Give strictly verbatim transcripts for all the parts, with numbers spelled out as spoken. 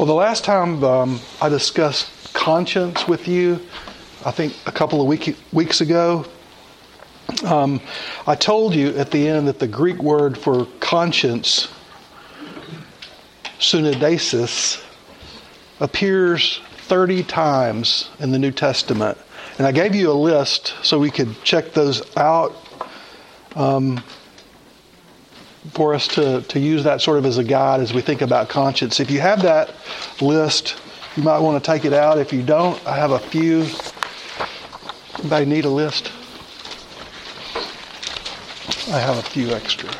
Well, the last time um, I discussed conscience with you, I think a couple of week, weeks ago, um, I told you at the end that the Greek word for conscience, sunnidesis, appears thirty times in the New Testament. And I gave you a list so we could check those out um, for us to, to use that sort of as a guide as we think about conscience. If you have that list, you might want to take it out. If you don't, I have a few. Anybody need a list? I have a few extra.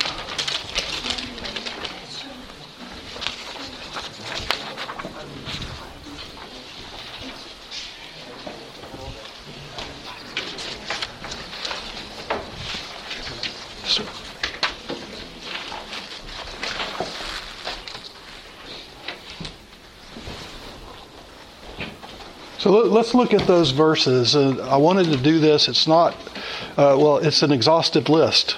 So let's look at those verses. Uh, I wanted to do this. It's not, uh, well, it's an exhaustive list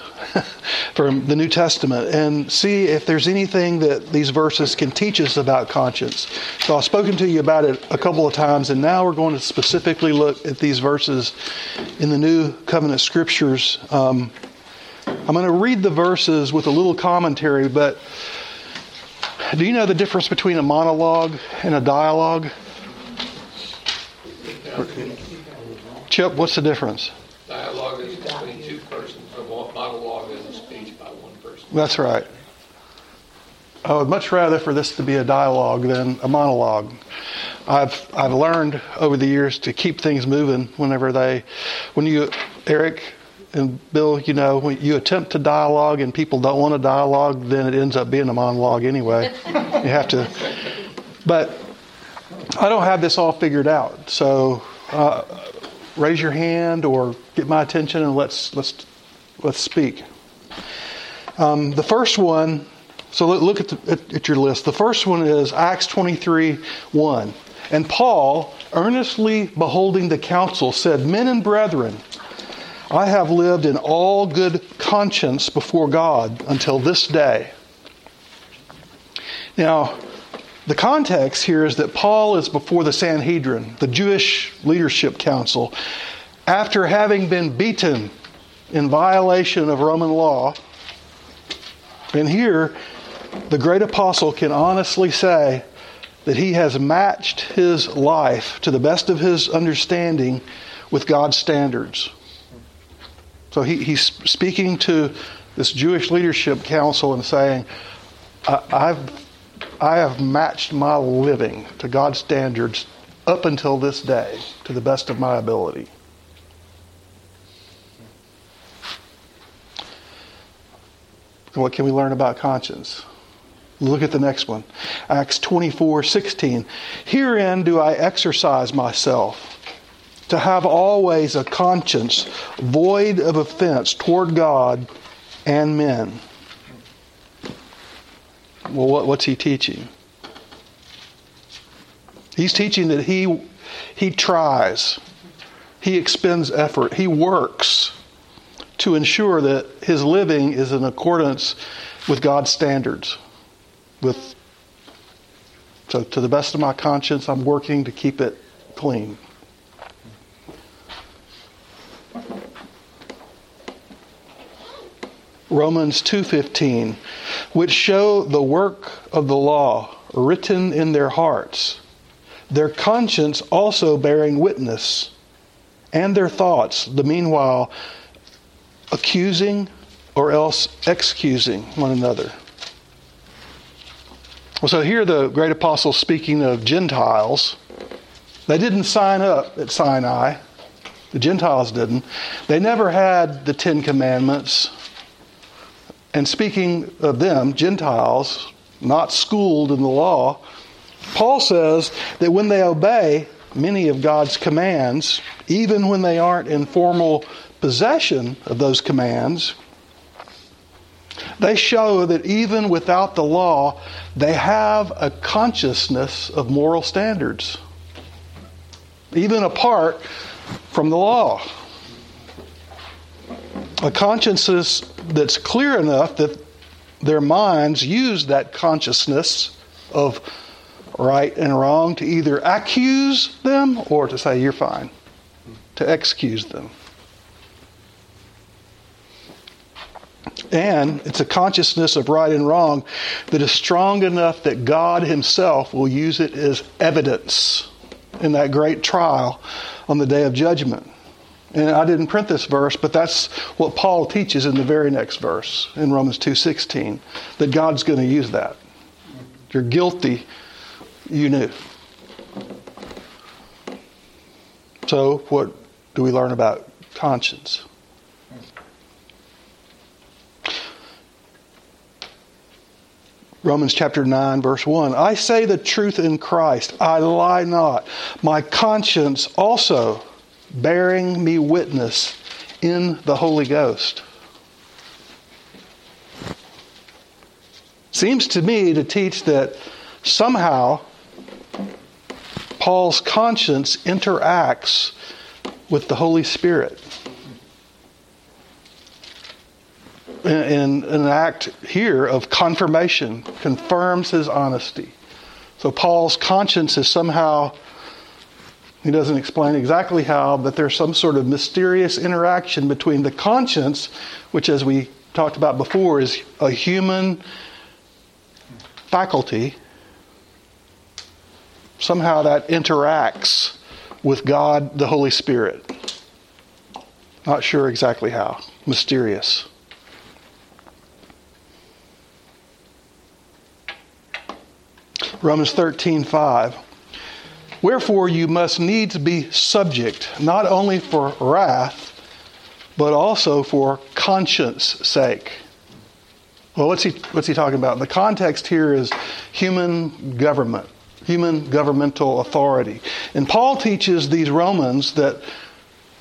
from the New Testament, and see if there's anything that these verses can teach us about conscience. So I've spoken to you about it a couple of times, and now we're going to specifically look at these verses in the New Covenant Scriptures. Um, I'm going to read the verses with a little commentary, but do you know the difference between a monologue and a dialogue? Chip, what's the difference? Dialogue is between two persons. A monologue is a speech by one person. That's right. I would much rather for this to be a dialogue than a monologue. I've I've learned over the years to keep things moving. Whenever they, when you, Eric and Bill, you know, when you attempt to dialogue and people don't want to dialogue, then it ends up being a monologue anyway. You have to, but. I don't have this all figured out, so uh, raise your hand or get my attention and let's let's let's speak. Um, the first one, so look at, the, at, at your list. The first one is Acts twenty-three one. And Paul, earnestly beholding the council, said, "Men and brethren, I have lived in all good conscience before God until this day." Now, the context here is that Paul is before the Sanhedrin, the Jewish leadership council, after having been beaten in violation of Roman law. And here, the great apostle can honestly say that he has matched his life to the best of his understanding with God's standards. So he, he's speaking to this Jewish leadership council and saying, I, I've I have matched my living to God's standards up until this day to the best of my ability. What can we learn about conscience? Look at the next one. Acts twenty-four sixteen. "Herein do I exercise myself, to have always a conscience void of offense toward God and men." Well, what, what's he teaching? He's teaching that he he tries, he expends effort, he works to ensure that his living is in accordance with God's standards. With so, to the best of my conscience, I'm working to keep it clean. Romans two fifteen, "which show the work of the law written in their hearts, their conscience also bearing witness, and their thoughts, the meanwhile accusing or else excusing one another." Well, so here the great apostle speaking of Gentiles. They didn't sign up at Sinai. The Gentiles didn't. They never had the Ten Commandments. And speaking of them, Gentiles, not schooled in the law, Paul says that when they obey many of God's commands, even when they aren't in formal possession of those commands, they show that even without the law, they have a consciousness of moral standards, even apart from the law. A consciousness that's clear enough that their minds use that consciousness of right and wrong, to either accuse them or to say you're fine, to excuse them. And it's a consciousness of right and wrong that is strong enough that God himself will use it as evidence in that great trial on the day of judgment. And I didn't print this verse, but that's what Paul teaches in the very next verse in Romans two sixteen, that God's going to use that. You're guilty, you knew. So what do we learn about conscience? Romans chapter nine, verse one. I say the truth in Christ. I lie not. My conscience also bearing me witness in the Holy Ghost. Seems to me to teach that somehow Paul's conscience interacts with the Holy Spirit in, in an act here of confirmation, confirms his honesty. So Paul's conscience is somehow, he doesn't explain exactly how, but there's some sort of mysterious interaction between the conscience, which as we talked about before is a human faculty, somehow that interacts with God, the Holy Spirit. Not sure exactly how. Mysterious. Romans thirteen five. Wherefore you must needs be subject, not only for wrath, but also for conscience sake. Well, what's he what's he talking about? The context here is human government, human governmental authority. And Paul teaches these Romans that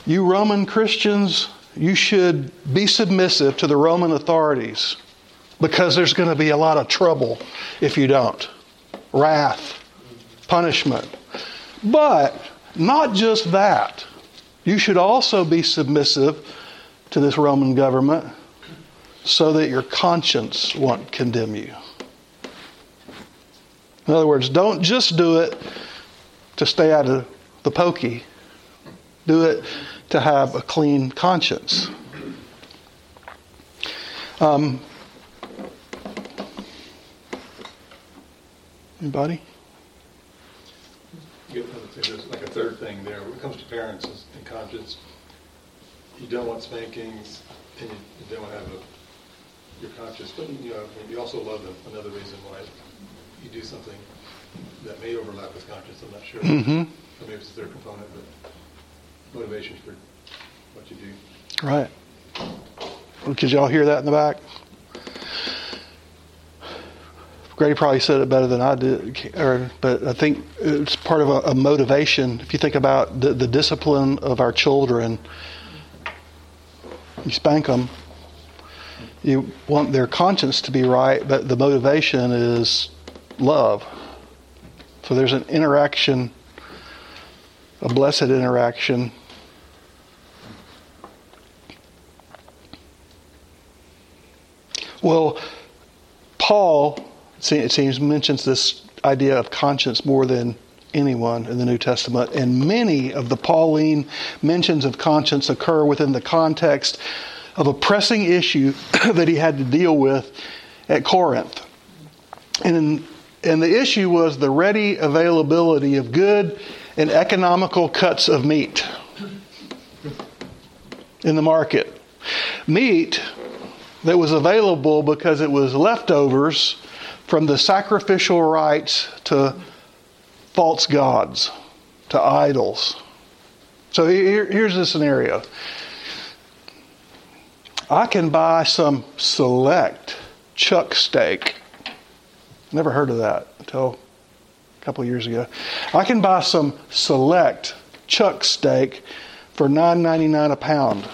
you Roman Christians, you should be submissive to the Roman authorities because there's going to be a lot of trouble if you don't. Wrath, punishment. But not just that. You should also be submissive to this Roman government, so that your conscience won't condemn you. In other words, don't just do it to stay out of the pokey. Do it to have a clean conscience. Um, anybody? There's like a third thing there. When it comes to parents and conscience, you don't want spankings, and you, you don't want to have a your conscience, but you know, you also love them. Another reason why you do something that may overlap with conscience, I'm not sure. Mm-hmm. Or maybe it's a third component, but motivation for what you do. Right. Well, could y'all hear that in the back? Grady probably said it better than I did, or, but I think it's part of a, a motivation. If you think about the, the discipline of our children, you spank them. You want their conscience to be right, but the motivation is love. So there's an interaction, a blessed interaction. Well, Paul, it seems, mentions this idea of conscience more than anyone in the New Testament, and many of the Pauline mentions of conscience occur within the context of a pressing issue that he had to deal with at Corinth. And, and the issue was the ready availability of good and economical cuts of meat in the market. Meat that was available because it was leftovers from the sacrificial rites to false gods, to idols. So here, here's the scenario. I can buy some select chuck steak. Never heard of that until a couple of years ago. I can buy some select chuck steak for nine ninety-nine a pound.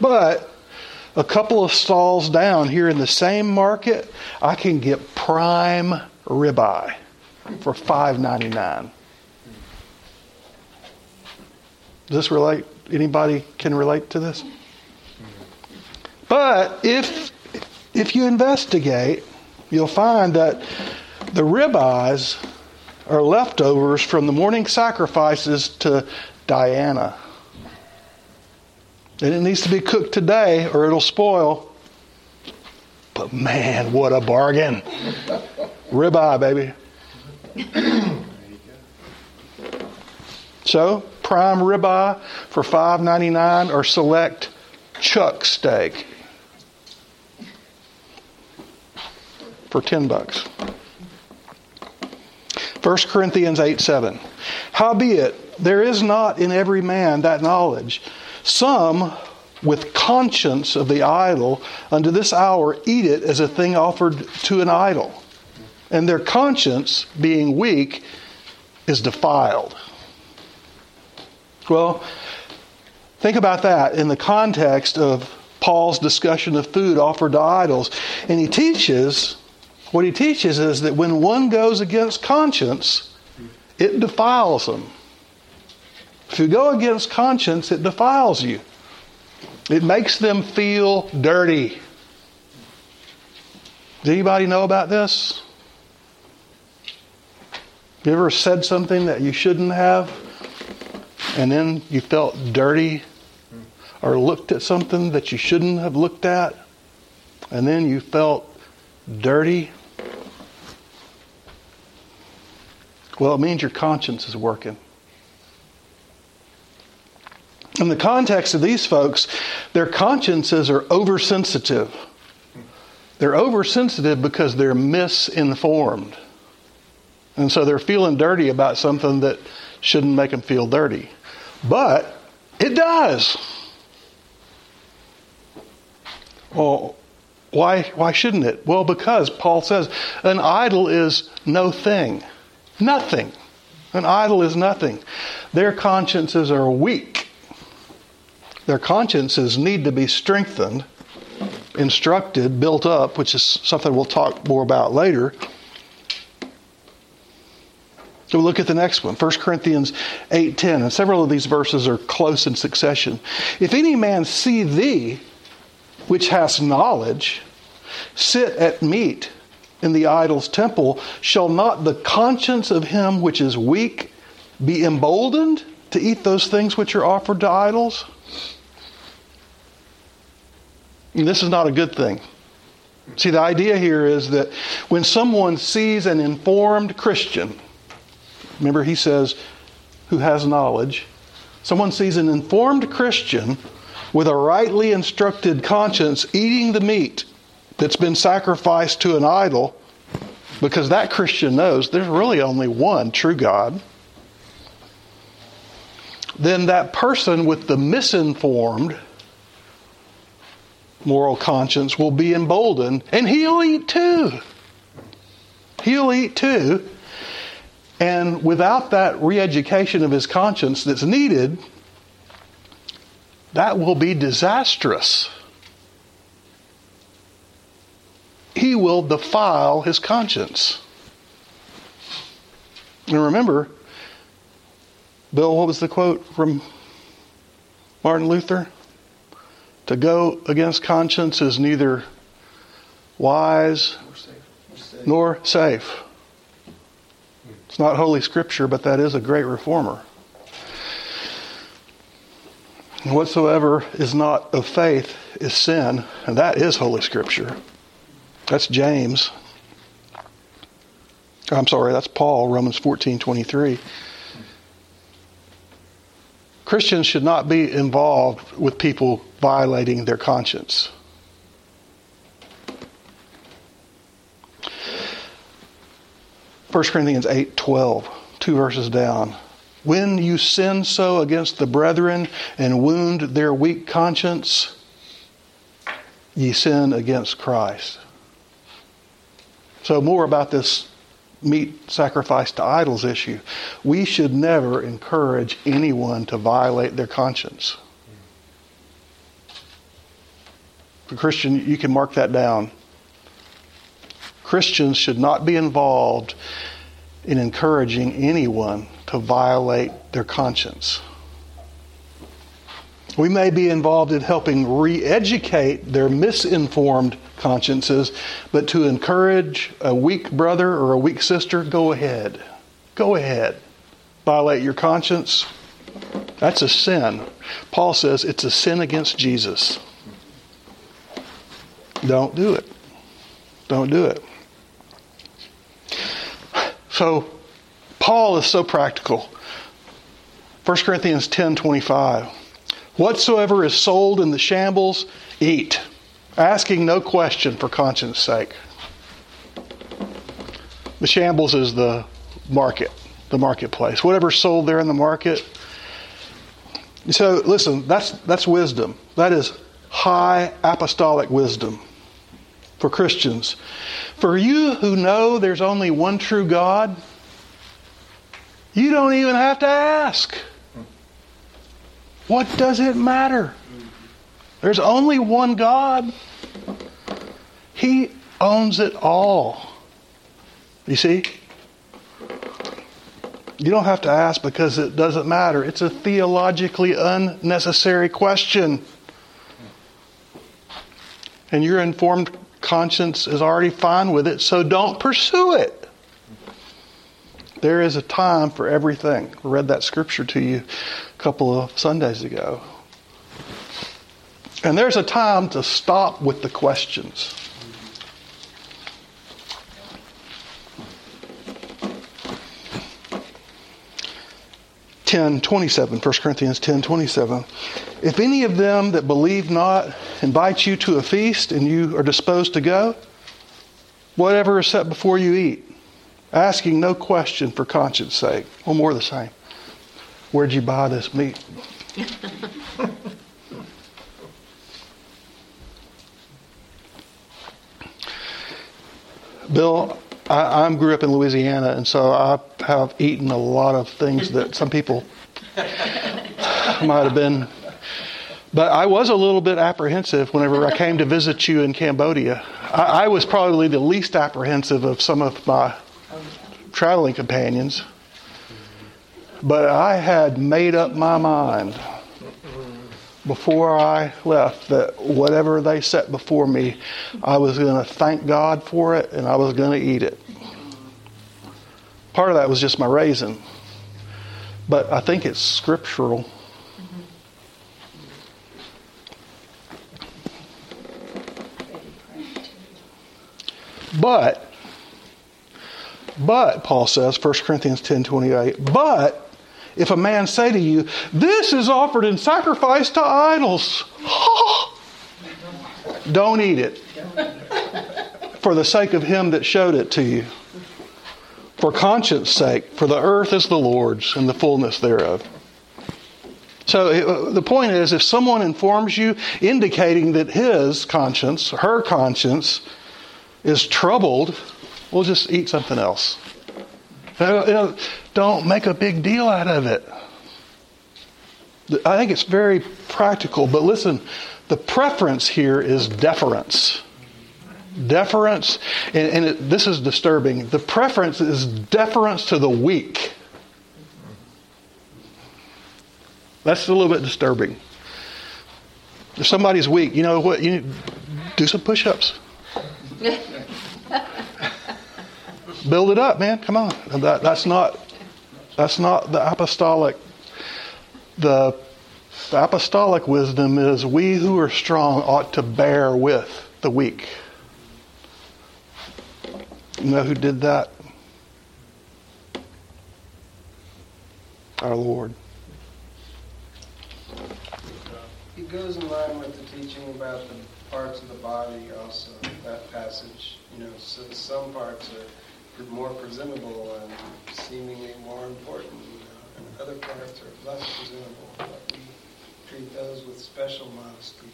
But a couple of stalls down here in the same market, I can get prime ribeye for five ninety-nine. Does this relate? Anybody can relate to this? But if if you investigate, you'll find that The ribeyes are leftovers from the morning sacrifices to Diana. And it needs to be cooked today or it'll spoil. But man, what a bargain. Ribeye, baby. So, prime ribeye for five dollars and ninety-nine cents or select chuck steak for ten bucks. First Corinthians eight seven. Howbeit, there is not in every man that knowledge. Some, with conscience of the idol, unto this hour eat it as a thing offered to an idol. And their conscience, being weak, is defiled. Well, think about that in the context of Paul's discussion of food offered to idols. And he teaches, what he teaches is that when one goes against conscience, it defiles them. If you go against conscience, it defiles you. It makes them feel dirty. Does anybody know about this? You ever said something that you shouldn't have? And then you felt dirty, or looked at something that you shouldn't have looked at, and then you felt dirty. Well, it means your conscience is working. In the context of these folks, their consciences are oversensitive. They're oversensitive because they're misinformed. And so they're feeling dirty about something that shouldn't make them feel dirty. But it does. Well, why, why shouldn't it? Well, because Paul says an idol is no thing. Nothing. An idol is nothing. Their consciences are weak. Their consciences need to be strengthened, instructed, built up, which is something we'll talk more about later. So look at the next one, First Corinthians eight ten. And several of these verses are close in succession. If any man see thee, which hast knowledge, sit at meat in the idol's temple, shall not the conscience of him which is weak be emboldened to eat those things which are offered to idols? And this is not a good thing. See, the idea here is that when someone sees an informed Christian, remember, he says, who has knowledge. Someone sees an informed Christian with a rightly instructed conscience eating the meat that's been sacrificed to an idol, because that Christian knows there's really only one true God. Then that person with the misinformed moral conscience will be emboldened, and he'll eat too. He'll eat too. And without that re-education of his conscience that's needed, that will be disastrous. He will defile his conscience. And remember, Bill, what was the quote from Martin Luther? To go against conscience is neither wise nor safe. It's not Holy Scripture, but that is a great reformer. And whatsoever is not of faith is sin, and that is Holy Scripture. That's James. I'm sorry, that's Paul, Romans fourteen twenty-three. Christians should not be involved with people violating their conscience. First Corinthians eight twelve, two verses down. When you sin so against the brethren and wound their weak conscience, ye sin against Christ. So more about this meat sacrifice to idols issue. We should never encourage anyone to violate their conscience. For Christian, you can mark that down. Christians should not be involved in encouraging anyone to violate their conscience. We may be involved in helping re-educate their misinformed consciences, but to encourage a weak brother or a weak sister, go ahead. Go ahead. Violate your conscience. That's a sin. Paul says it's a sin against Jesus. Don't do it. Don't do it. So, Paul is so practical. First Corinthians ten twenty-five. Whatsoever is sold in the shambles, eat, asking no question for conscience sake. The shambles is the market, the marketplace. Whatever's sold there in the market. So listen, that's that's wisdom. That is high apostolic wisdom for Christians. For you who know there's only one true God, you don't even have to ask. What does it matter? There's only one God. He owns it all. You see? You don't have to ask because it doesn't matter. It's a theologically unnecessary question. And your informed conscience is already fine with it, so don't pursue it. There is a time for everything. I read that scripture to you a couple of Sundays ago. And there's a time to stop with the questions. ten twenty-seven, First Corinthians ten twenty-seven. If any of them that believe not invite you to a feast and you are disposed to go, whatever is set before you eat. Asking no question for conscience sake. Well, more of the same. Where'd you buy this meat? Bill, I, I grew up in Louisiana, and so I have eaten a lot of things that some people might have been. But I was a little bit apprehensive whenever I came to visit you in Cambodia. I, I was probably the least apprehensive of some of my traveling companions, but I had made up my mind before I left that whatever they set before me, I was going to thank God for it and I was going to eat it. Part of that was just my raising, but I think it's scriptural. But But, Paul says, First Corinthians ten twenty-eight, but if a man say to you, this is offered in sacrifice to idols, oh, don't eat it for the sake of him that showed it to you. For conscience sake, for the earth is the Lord's and the fullness thereof. So the point is, if someone informs you indicating that his conscience, her conscience, is troubled, we'll just eat something else. You know, don't make a big deal out of it. I think it's very practical, but listen, the preference here is deference. Deference, and, and it, this is disturbing. The preference is deference to the weak. That's a little bit disturbing. If somebody's weak, you know what? You do some push-ups. Build it up, man. Come on. That, that's not that's not the apostolic. The, the apostolic wisdom is we who are strong ought to bear with the weak. You know who did that? Our Lord. It goes in line with the teaching about the parts of the body also, that passage. You know, so some parts are more presentable and seemingly more important, you know, and other parts are less presentable, but we treat those with special modesty.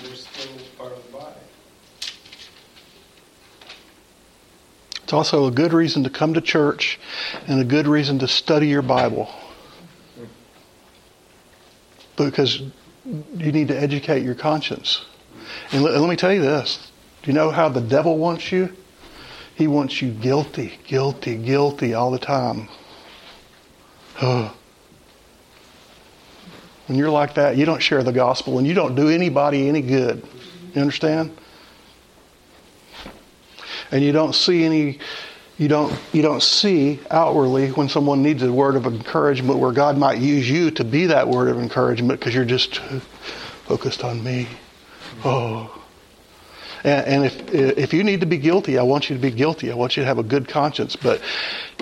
They're still part of the body. It's also a good reason to come to church and a good reason to study your Bible, because you need to educate your conscience. And let, let me tell you this. Do you know how the devil wants you? He wants you guilty, guilty, guilty all the time. Oh. When you're like that, you don't share the gospel and you don't do anybody any good. You understand? And you don't see any, you don't you don't see outwardly when someone needs a word of encouragement where God might use you to be that word of encouragement because you're just focused on me. Oh. And if if you need to be guilty, I want you to be guilty. I want you to have a good conscience. But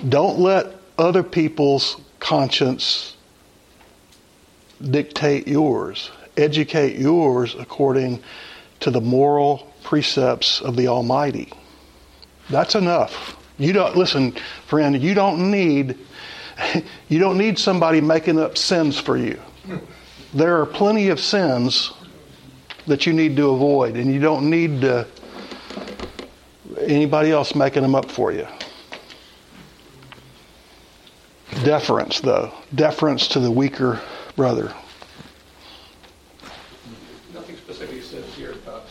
don't let other people's conscience dictate yours. Educate yours according to the moral precepts of the Almighty. That's enough. You don't listen, friend. You don't need you don't need somebody making up sins for you. There are plenty of sins that you need to avoid, and you don't need uh, anybody else making them up for you. Deference, though. Deference to the weaker brother. Nothing specifically says here about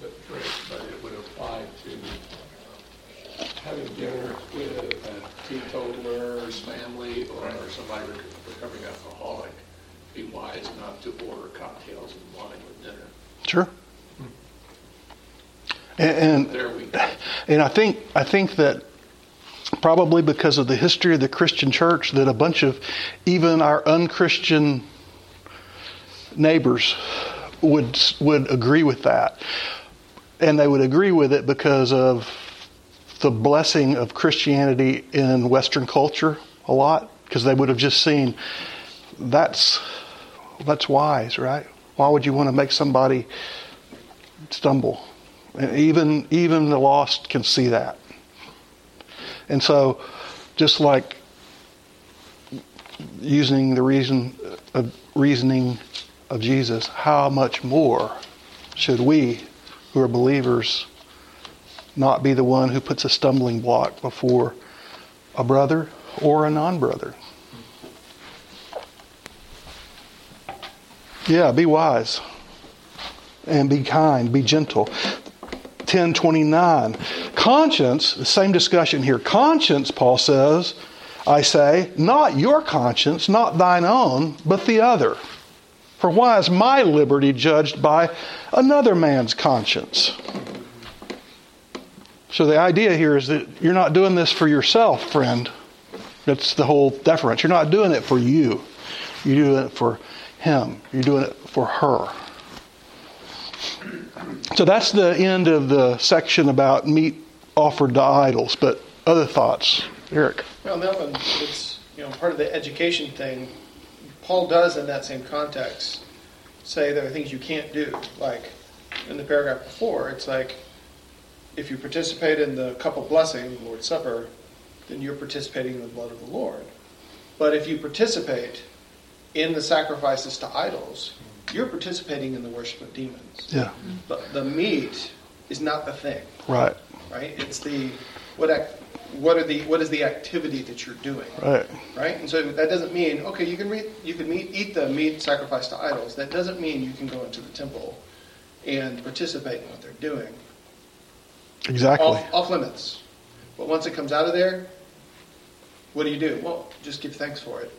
the drink, but it would apply to having dinner with a teetotaler's family or somebody recovering alcoholic. Be wise not to order cocktails and wine with dinner. Sure. And, and and I think I think that probably because of the history of the Christian church that a bunch of even our unchristian neighbors would would agree with that. And they would agree with it because of the blessing of Christianity in Western culture a lot, because they would have just seen that's that's wise, right? Why would you want to make somebody stumble? And even even the lost can see that. And so, just like using the reason of reasoning of Jesus, how much more should we, who are believers, not be the one who puts a stumbling block before a brother or a non-brother? Yeah, be wise and be kind, be gentle. ten twenty-nine. Conscience, the same discussion here. Conscience, Paul says, I say, not your conscience, not thine own, but the other. For why is my liberty judged by another man's conscience? So the idea here is that you're not doing this for yourself, friend. That's the whole deference. You're not doing it for you. You're doing it for him. You're doing it for her. So that's the end of the section about meat offered to idols. But other thoughts, Eric? Well, that one, it's you know part of the education thing. Paul does in that same context say there are things you can't do. Like in the paragraph before, it's like if you participate in the cup of blessing, Lord's Supper, then you're participating in the blood of the Lord. But if you participate in the sacrifices to idols, you're participating in the worship of demons. Yeah. But the meat is not the thing. Right. Right? It's the what act, what are the what is the activity that you're doing. Right. Right? And so that doesn't mean okay, you can read, you can meet, eat the meat sacrificed to idols. That doesn't mean you can go into the temple and participate in what they're doing. Exactly. Off, off limits. But once it comes out of there, what do you do? Well, just give thanks for it.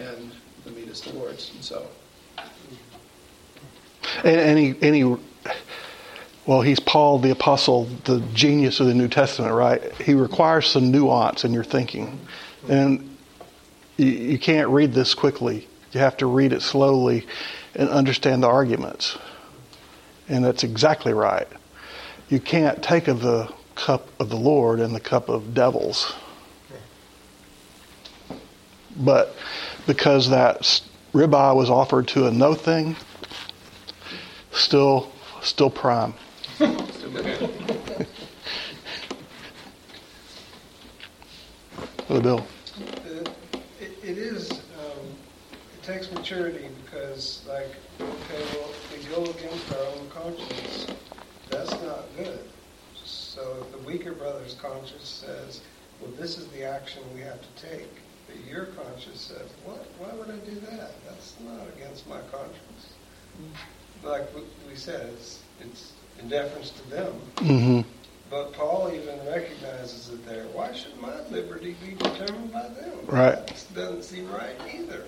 And the meat is the Lord's, and so. And, and he, and he, well, he's Paul the Apostle, the genius of the New Testament, right? He requires some nuance in your thinking, and you, you can't read this quickly. You have to read it slowly and understand the arguments, and that's exactly right. You can't take of the cup of the Lord and the cup of devils, but because that ribeye was offered to a no thing, still, still prime. Hello, Bill. It, it is. Um, it takes maturity because, like, okay, well, we go against our own conscience. That's not good. So if the weaker brother's conscience says, "Well, this is the action we have to take," but your conscience says, "What? Why would I do that? That's not against my conscience." Like we said, it's, it's in deference to them. Mm-hmm. But Paul even recognizes it there. Why should my liberty be determined by them? Right. That doesn't seem right either.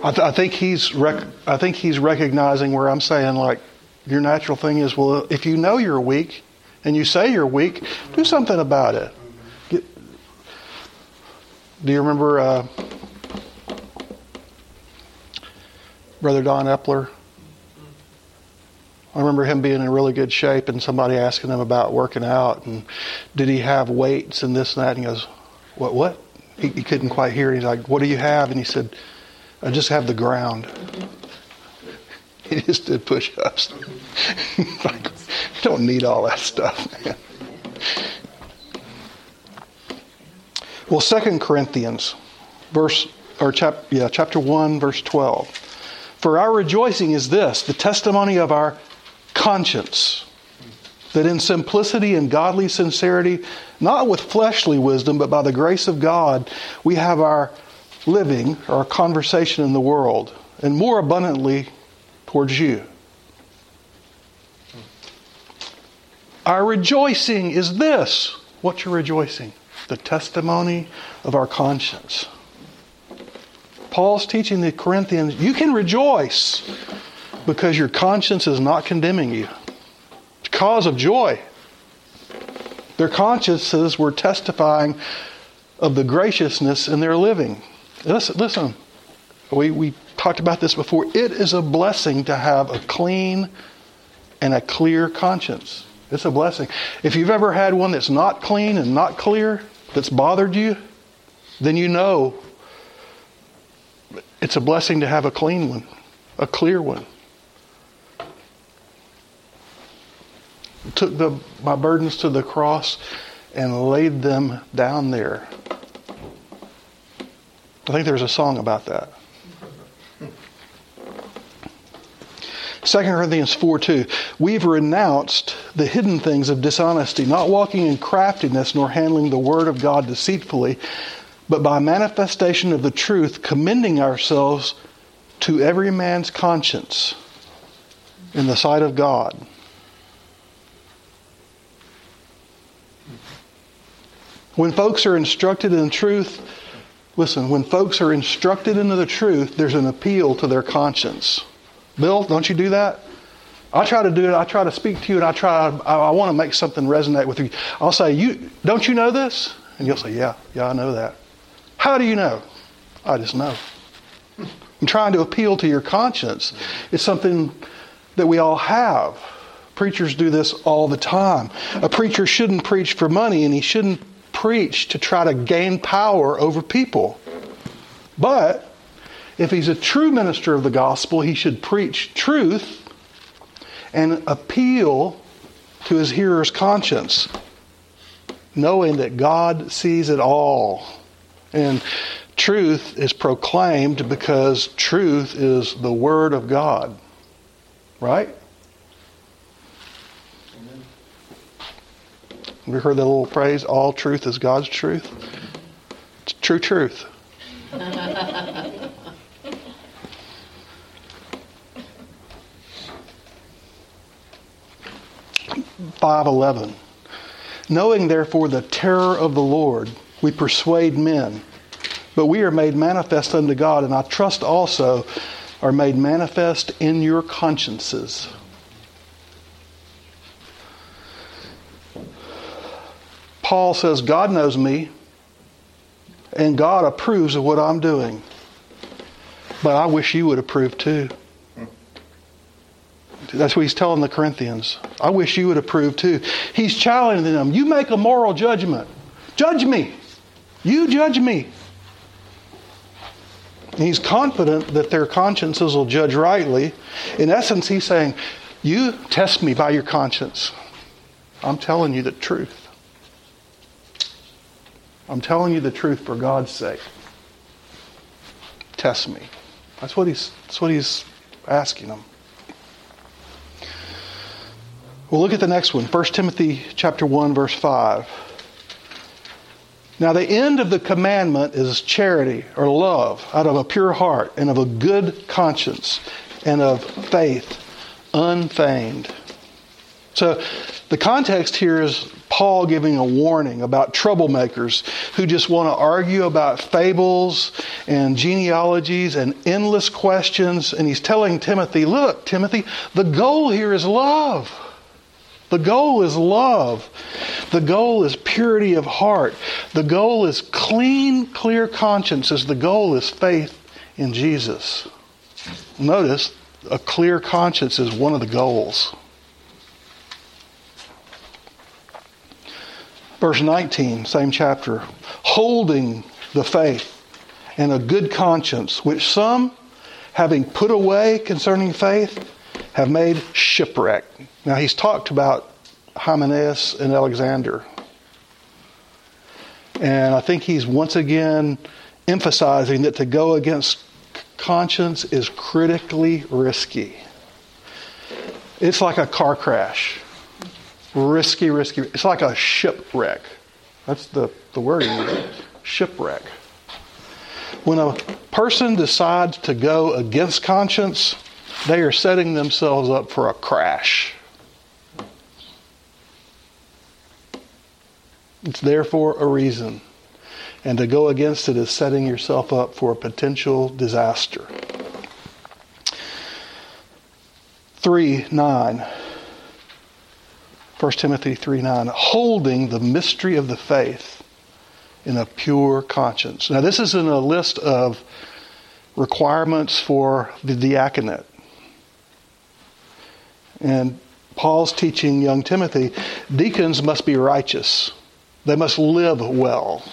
I, th- I think he's rec- I think he's recognizing where I'm saying, like, your natural thing is, well, if you know you're weak and you say you're weak, do something about it. Get, do you remember uh, Brother Don Epler? I remember him being in really good shape and somebody asking him about working out and did he have weights and this and that, and he goes, what, what? He, he couldn't quite hear. He's like, what do you have? And he said, I just have the ground. He just did push-ups. Like, you don't need all that stuff, man. Well, Second Corinthians, verse or chap, yeah, chapter one, verse twelve. For our rejoicing is this, the testimony of our conscience, that in simplicity and godly sincerity, not with fleshly wisdom, but by the grace of God, we have our living, our conversation in the world, and more abundantly towards you. Our rejoicing is this. What's your rejoicing? The testimony of our conscience. Paul's teaching the Corinthians, you can rejoice because your conscience is not condemning you. It's a cause of joy. Their consciences were testifying of the graciousness in their living. Listen, listen. We, we talked about this before. It is a blessing to have a clean and a clear conscience. It's a blessing. If you've ever had one that's not clean and not clear, that's bothered you, then you know it's a blessing to have a clean one, a clear one. Took the, my burdens to the cross and laid them down there. I think there's a song about that. Second Corinthians four two. We've renounced the hidden things of dishonesty, not walking in craftiness, nor handling the word of God deceitfully, but by manifestation of the truth, commending ourselves to every man's conscience in the sight of God. When folks are instructed in truth, listen, when folks are instructed into the truth, there's an appeal to their conscience. Bill, don't you do that? I try to do it. I try to speak to you, and I try. I, I want to make something resonate with you. I'll say, "You don't you know this?" And you'll say, "Yeah, yeah, I know that." How do you know? I just know. I'm trying to appeal to your conscience. It's something that we all have. Preachers do this all the time. A preacher shouldn't preach for money, and he shouldn't preach to try to gain power over people. But if he's a true minister of the gospel, he should preach truth and appeal to his hearer's conscience, knowing that God sees it all. And truth is proclaimed because truth is the Word of God. Right? Amen. Have you heard that little phrase, all truth is God's truth? It's true truth. five eleven. Knowing therefore the terror of the Lord, we persuade men, but we are made manifest unto God, and I trust also are made manifest in your consciences. Paul says, God knows me, and God approves of what I'm doing. But I wish you would approve too. That's what he's telling the Corinthians. I wish you would approve too. He's challenging them. You make a moral judgment. Judge me. You judge me. And he's confident that their consciences will judge rightly. In essence, he's saying, you test me by your conscience. I'm telling you the truth. I'm telling you the truth for God's sake. Test me. That's what he's, that's what he's asking them. Well, look at the next one. First Timothy chapter one, verse five. Now the end of the commandment is charity or love out of a pure heart and of a good conscience and of faith unfeigned. So The context here is Paul giving a warning about troublemakers who just want to argue about fables and genealogies and endless questions. And he's telling Timothy, look, Timothy, the goal here is love. The goal is love. The goal is purity of heart. The goal is clean, clear consciences. The goal is faith in Jesus. Notice, a clear conscience is one of the goals. Verse nineteen, same chapter. Holding the faith and a good conscience, which some, having put away concerning faith, have made shipwreck. Now he's talked about Hymenaeus and Alexander. And I think he's once again emphasizing that to go against conscience is critically risky. It's like a car crash. Risky, risky. It's like a shipwreck. That's the, the word he used. Shipwreck. When a person decides to go against conscience, they are setting themselves up for a crash. It's there for a reason. And to go against it is setting yourself up for a potential disaster. three nine. First Timothy three nine. Holding the mystery of the faith in a pure conscience. Now this is in a list of requirements for the diaconate. And Paul's teaching young Timothy, deacons must be righteous. They must live well.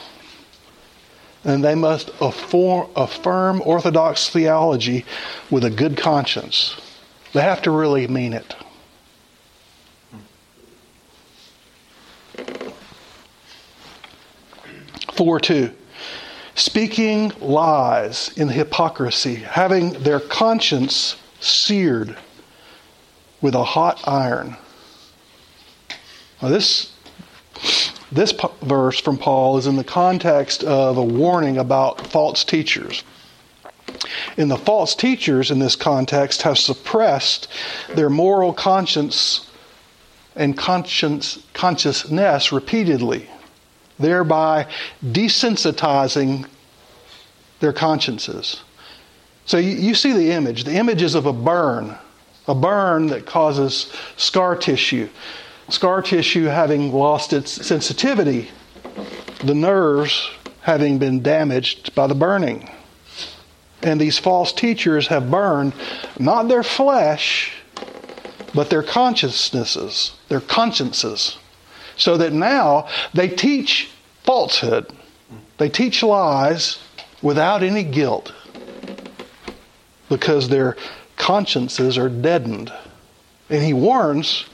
And they must affirm, affirm orthodox theology with a good conscience. They have to really mean it. four two. Speaking lies in hypocrisy, having their conscience seared with a hot iron. Now this, this verse from Paul is in the context of a warning about false teachers. And the false teachers in this context have suppressed their moral conscience and conscience, consciousness repeatedly, thereby desensitizing their consciences. So you, you see the image. The image is of a burn. A burn that causes scar tissue. Scar tissue having lost its sensitivity. The nerves having been damaged by the burning. And these false teachers have burned not their flesh, but their consciousnesses, their consciences. So that now they teach falsehood. They teach lies without any guilt. Because they're consciences are deadened. And he warns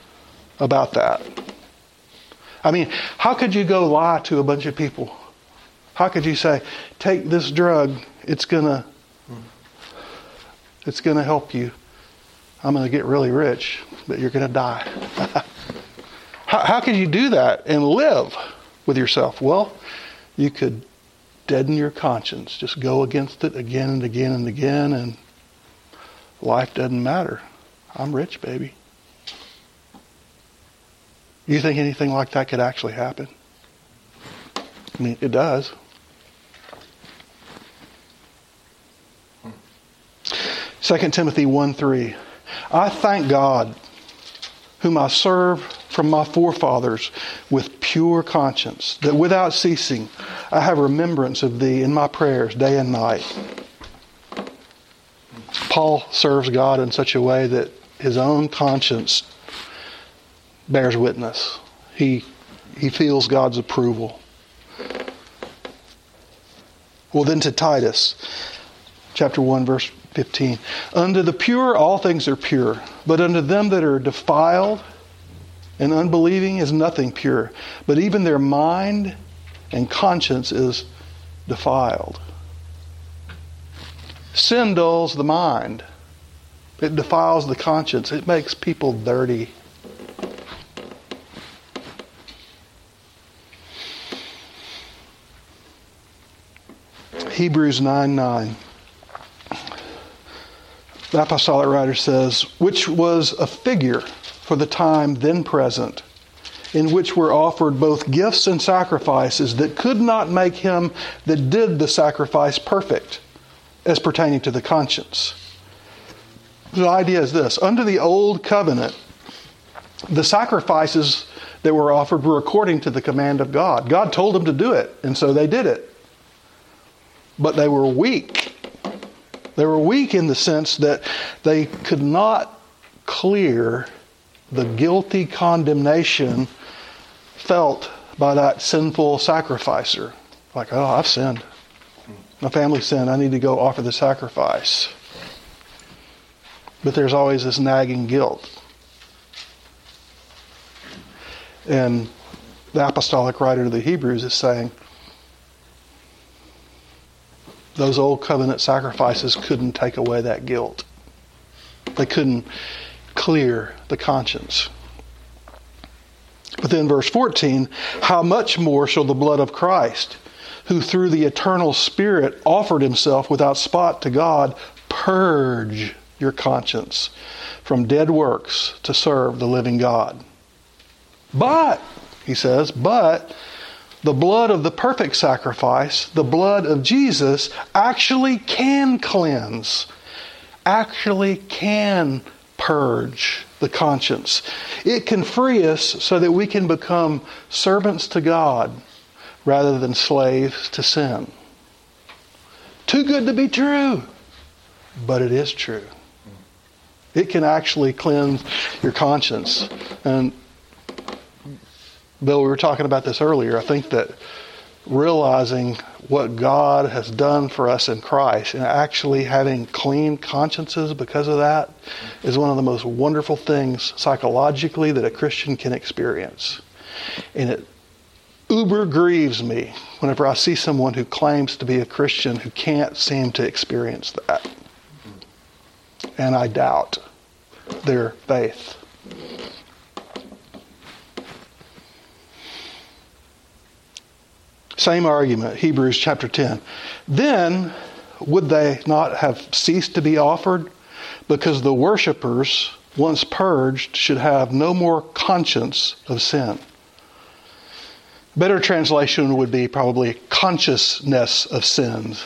about that. I mean, how could you go lie to a bunch of people? How could you say, take this drug, it's gonna it's gonna help you. I'm gonna get really rich, but you're gonna die. how, how could you do that and live with yourself? Well, you could deaden your conscience. Just go against it again and again and again, and life doesn't matter. I'm rich, baby. You think anything like that could actually happen? I mean, it does. Second Timothy one three. I thank God, whom I serve from my forefathers with pure conscience, that without ceasing I have remembrance of thee in my prayers day and night. Paul serves God in such a way that his own conscience bears witness. He he feels God's approval. Well, then to Titus, chapter one, verse fifteen. Unto the pure all things are pure, but unto them that are defiled and unbelieving is nothing pure, but even their mind and conscience is defiled. Sin dulls the mind. It defiles the conscience. It makes people dirty. Hebrews nine nine. The apostolic writer says, which was a figure for the time then present, in which were offered both gifts and sacrifices that could not make him that did the sacrifice perfect as pertaining to the conscience. The idea is this. Under the old covenant, the sacrifices that were offered were according to the command of God. God told them to do it, and so they did it. But they were weak. They were weak in the sense that they could not clear the guilty condemnation felt by that sinful sacrificer. Like, oh, I've sinned. My family sinned. I need to go offer the sacrifice. But there's always this nagging guilt. And the apostolic writer to the Hebrews is saying, those old covenant sacrifices couldn't take away that guilt. They couldn't clear the conscience. But then verse fourteen, how much more shall the blood of Christ, who through the eternal Spirit offered himself without spot to God, purge your conscience from dead works to serve the living God. But, he says, but the blood of the perfect sacrifice, the blood of Jesus, actually can cleanse, actually can purge the conscience. It can free us so that we can become servants to God rather than slaves to sin. Too good to be true, but it is true. It can actually cleanse your conscience. And Bill, we were talking about this earlier. I think that realizing what God has done for us in Christ and actually having clean consciences because of that is one of the most wonderful things psychologically that a Christian can experience. And it uber grieves me whenever I see someone who claims to be a Christian who can't seem to experience that. And I doubt their faith. Same argument, Hebrews chapter ten. Then would they not have ceased to be offered? Because the worshipers, once purged, should have no more conscience of sin. Better translation would be probably consciousness of sins.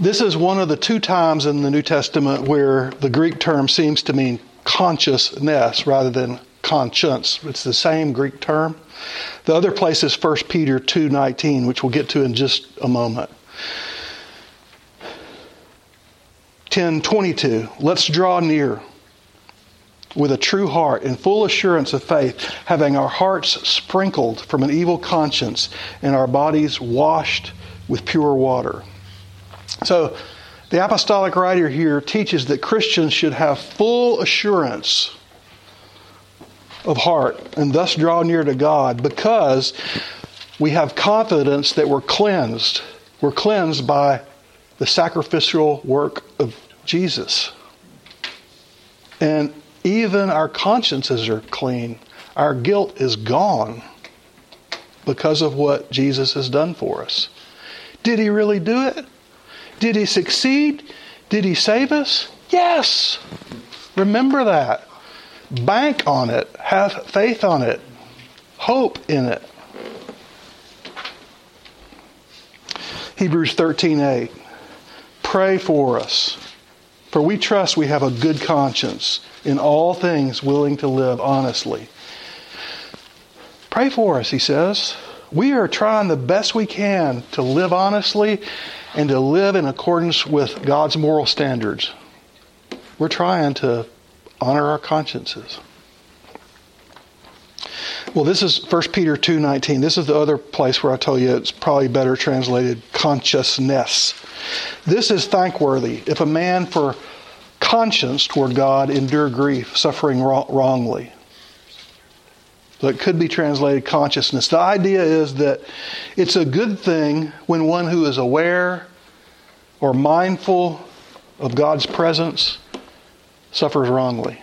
This is one of the two times in the New Testament where the Greek term seems to mean consciousness rather than conscience. It's the same Greek term. The other place is First Peter two nineteen, which we'll get to in just a moment. ten twenty-two, let's draw near with a true heart and full assurance of faith, having our hearts sprinkled from an evil conscience and our bodies washed with pure water. So the apostolic writer here teaches that Christians should have full assurance of heart and thus draw near to God because we have confidence that we're cleansed. We're cleansed by the sacrificial work of Jesus. And even our consciences are clean. Our guilt is gone because of what Jesus has done for us. Did He really do it? Did He succeed? Did He save us? Yes! Remember that. Bank on it. Have faith on it. Hope in it. Hebrews thirteen eight. Pray for us. For we trust we have a good conscience, in all things willing to live honestly. Pray for us, he says. We are trying the best we can to live honestly and to live in accordance with God's moral standards. We're trying to honor our consciences. Well, this is First Peter two nineteen. This is the other place where I tell you it's probably better translated consciousness. This is thankworthy. If a man for conscience toward God endure grief, suffering wrongly. So it could be translated consciousness. The idea is that it's a good thing when one who is aware or mindful of God's presence suffers wrongly.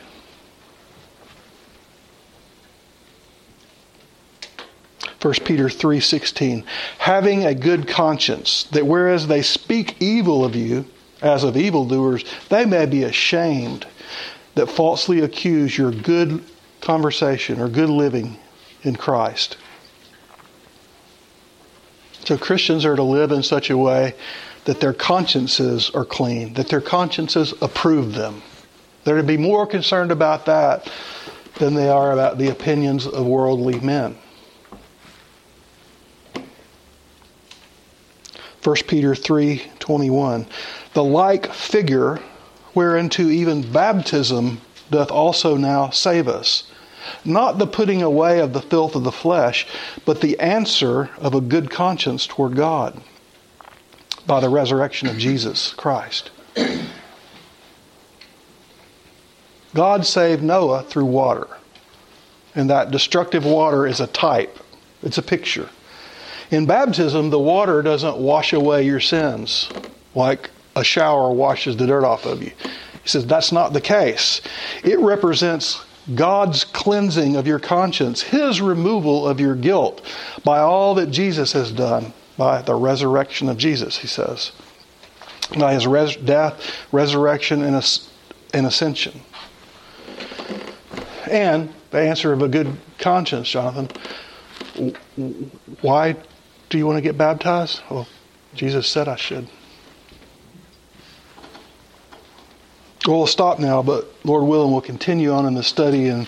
First Peter three sixteen, having a good conscience, that whereas they speak evil of you, as of evildoers, they may be ashamed that falsely accuse your good conversation or good living in Christ. So Christians are to live in such a way that their consciences are clean, that their consciences approve them. They're to be more concerned about that than they are about the opinions of worldly men. First Peter three twenty-one, the like figure whereunto even baptism doth also now save us, not the putting away of the filth of the flesh, but the answer of a good conscience toward God by the resurrection of Jesus Christ. God saved Noah through water. And that destructive water is a type. It's a picture. In baptism, the water doesn't wash away your sins like a shower washes the dirt off of you. He says that's not the case. It represents God's cleansing of your conscience, His removal of your guilt by all that Jesus has done, by the resurrection of Jesus, he says. By His res- death, resurrection, and, as- and ascension. And the answer of a good conscience, Jonathan. Why do you want to get baptized? Well, Jesus said I should. Well, we'll stop now, but Lord willing, we'll continue on in the study and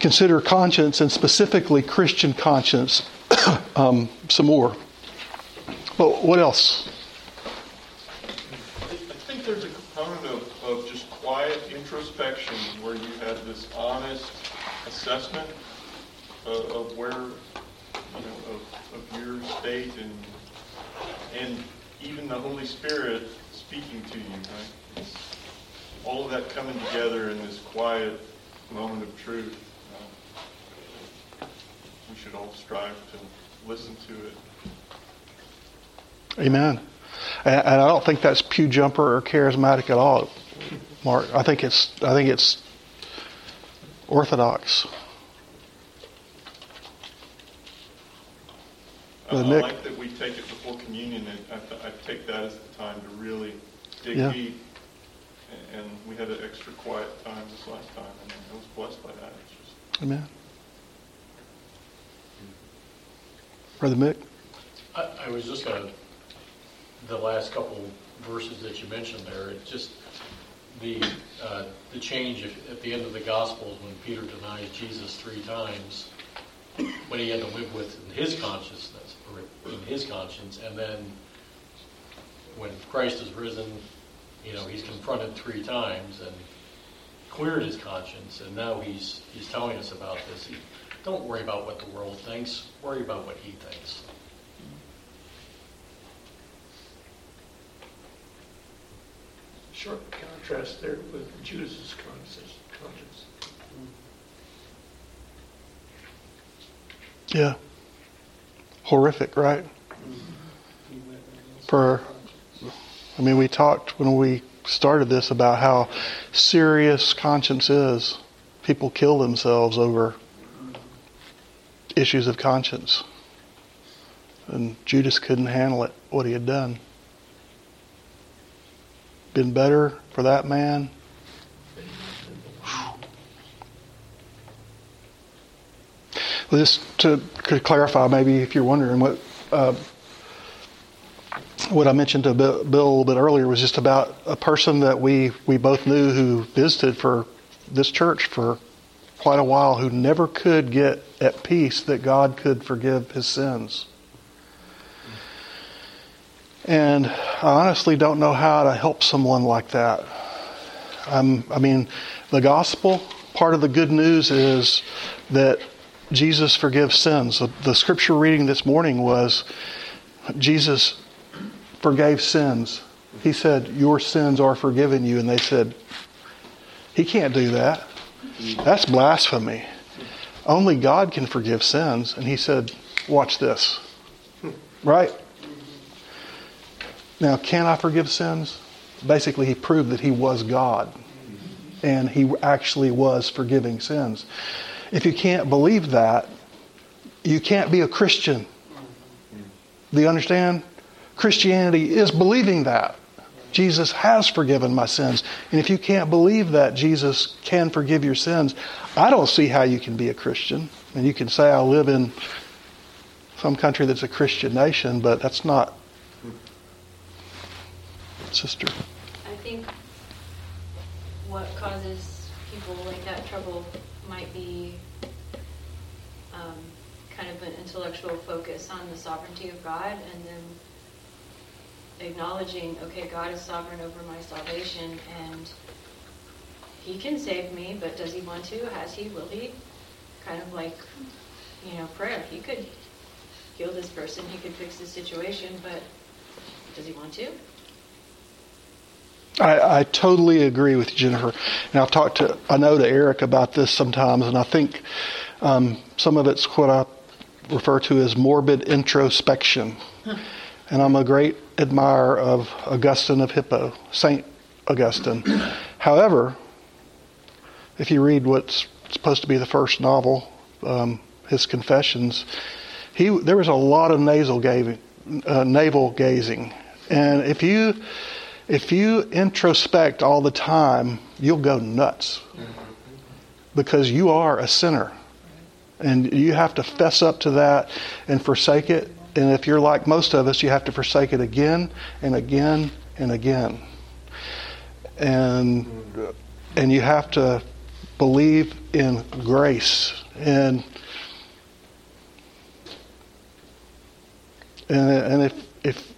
consider conscience, and specifically Christian conscience, um, some more. But what else? I think there's a component of, of just quiet introspection where you have this honest assessment of, of where, you know, of, of your state and and even the Holy Spirit speaking to you, right? It's, all of that coming together in this quiet moment of truth. Uh, we should all strive to listen to it. Amen. And, and I don't think that's pew jumper or charismatic at all, Mark. I think it's I think it's orthodox. I, I like that we take it before communion. And I, I take that as the time to really dig yeah. deep. And we had an extra quiet time this last time, and I was blessed by that. It's just... Amen. Brother Mick? I, I was just going to, the last couple verses that you mentioned there, it's just the uh, the change at the end of the Gospels when Peter denies Jesus three times, what he had to live with in his consciousness, or in his conscience, and then when Christ is risen, you know, he's confronted three times and cleared his conscience, and now he's he's telling us about this. He, don't worry about what the world thinks. Worry about what he thinks. Short contrast there with Judas's conscience. conscience. Yeah. Horrific, right? For... I mean, we talked when we started this about how serious conscience is. People kill themselves over issues of conscience. And Judas couldn't handle it, what he had done. Been better for that man. Well, just to clarify, maybe if you're wondering what... Uh, What I mentioned to Bill a little bit earlier was just about a person that we, we both knew who visited for this church for quite a while, who never could get at peace that God could forgive his sins. And I honestly don't know how to help someone like that. I'm, I mean, the gospel, part of the good news is that Jesus forgives sins. The, the scripture reading this morning was Jesus forgave sins. He said, your sins are forgiven you. And they said, he can't do that. That's blasphemy. Only God can forgive sins. And he said, watch this. Right? Now, can I forgive sins? Basically, he proved that he was God. And he actually was forgiving sins. If you can't believe that, you can't be a Christian. Do you understand? Christianity is believing that. Jesus has forgiven my sins. And if you can't believe that Jesus can forgive your sins, I don't see how you can be a Christian. And you can say, I live in some country that's a Christian nation, but that's not... Sister. I think what causes people like that trouble might be um, kind of an intellectual focus on the sovereignty of God, and then acknowledging, okay, God is sovereign over my salvation, and He can save me, but does He want to? Has He? Will He? Kind of like, you know, prayer. He could heal this person. He could fix this situation, but does He want to? I, I totally agree with you, Jennifer. And I've talked to, I know to Eric about this sometimes, and I think um, some of it's what I refer to as morbid introspection. And I'm a great admirer of Augustine of Hippo, Saint Augustine. However, if you read what's supposed to be the first novel, um, his Confessions, he there was a lot of nasal gazing, uh, navel gazing, and if you if you introspect all the time, you'll go nuts because you are a sinner, and you have to fess up to that and forsake it. And if you're like most of us, you have to forsake it again and again and again. And and you have to believe in grace. And and, and if if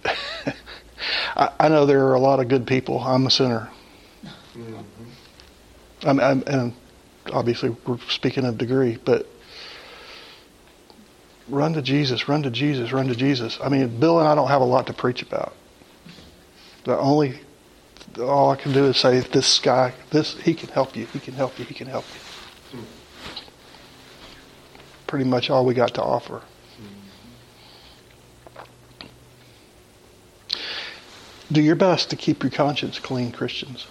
I, I know there are a lot of good people. I'm a sinner. Mm-hmm. I'm, I'm, and obviously we're speaking of degree, but run to Jesus, run to Jesus, run to Jesus. I mean, Bill and I don't have a lot to preach about. The only, all I can do is say, this guy, this, he can help you, he can help you, he can help you. Mm-hmm. Pretty much all we got to offer. Mm-hmm. Do your best to keep your conscience clean, Christians.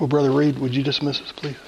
Well, Brother Reed, would you dismiss us, please?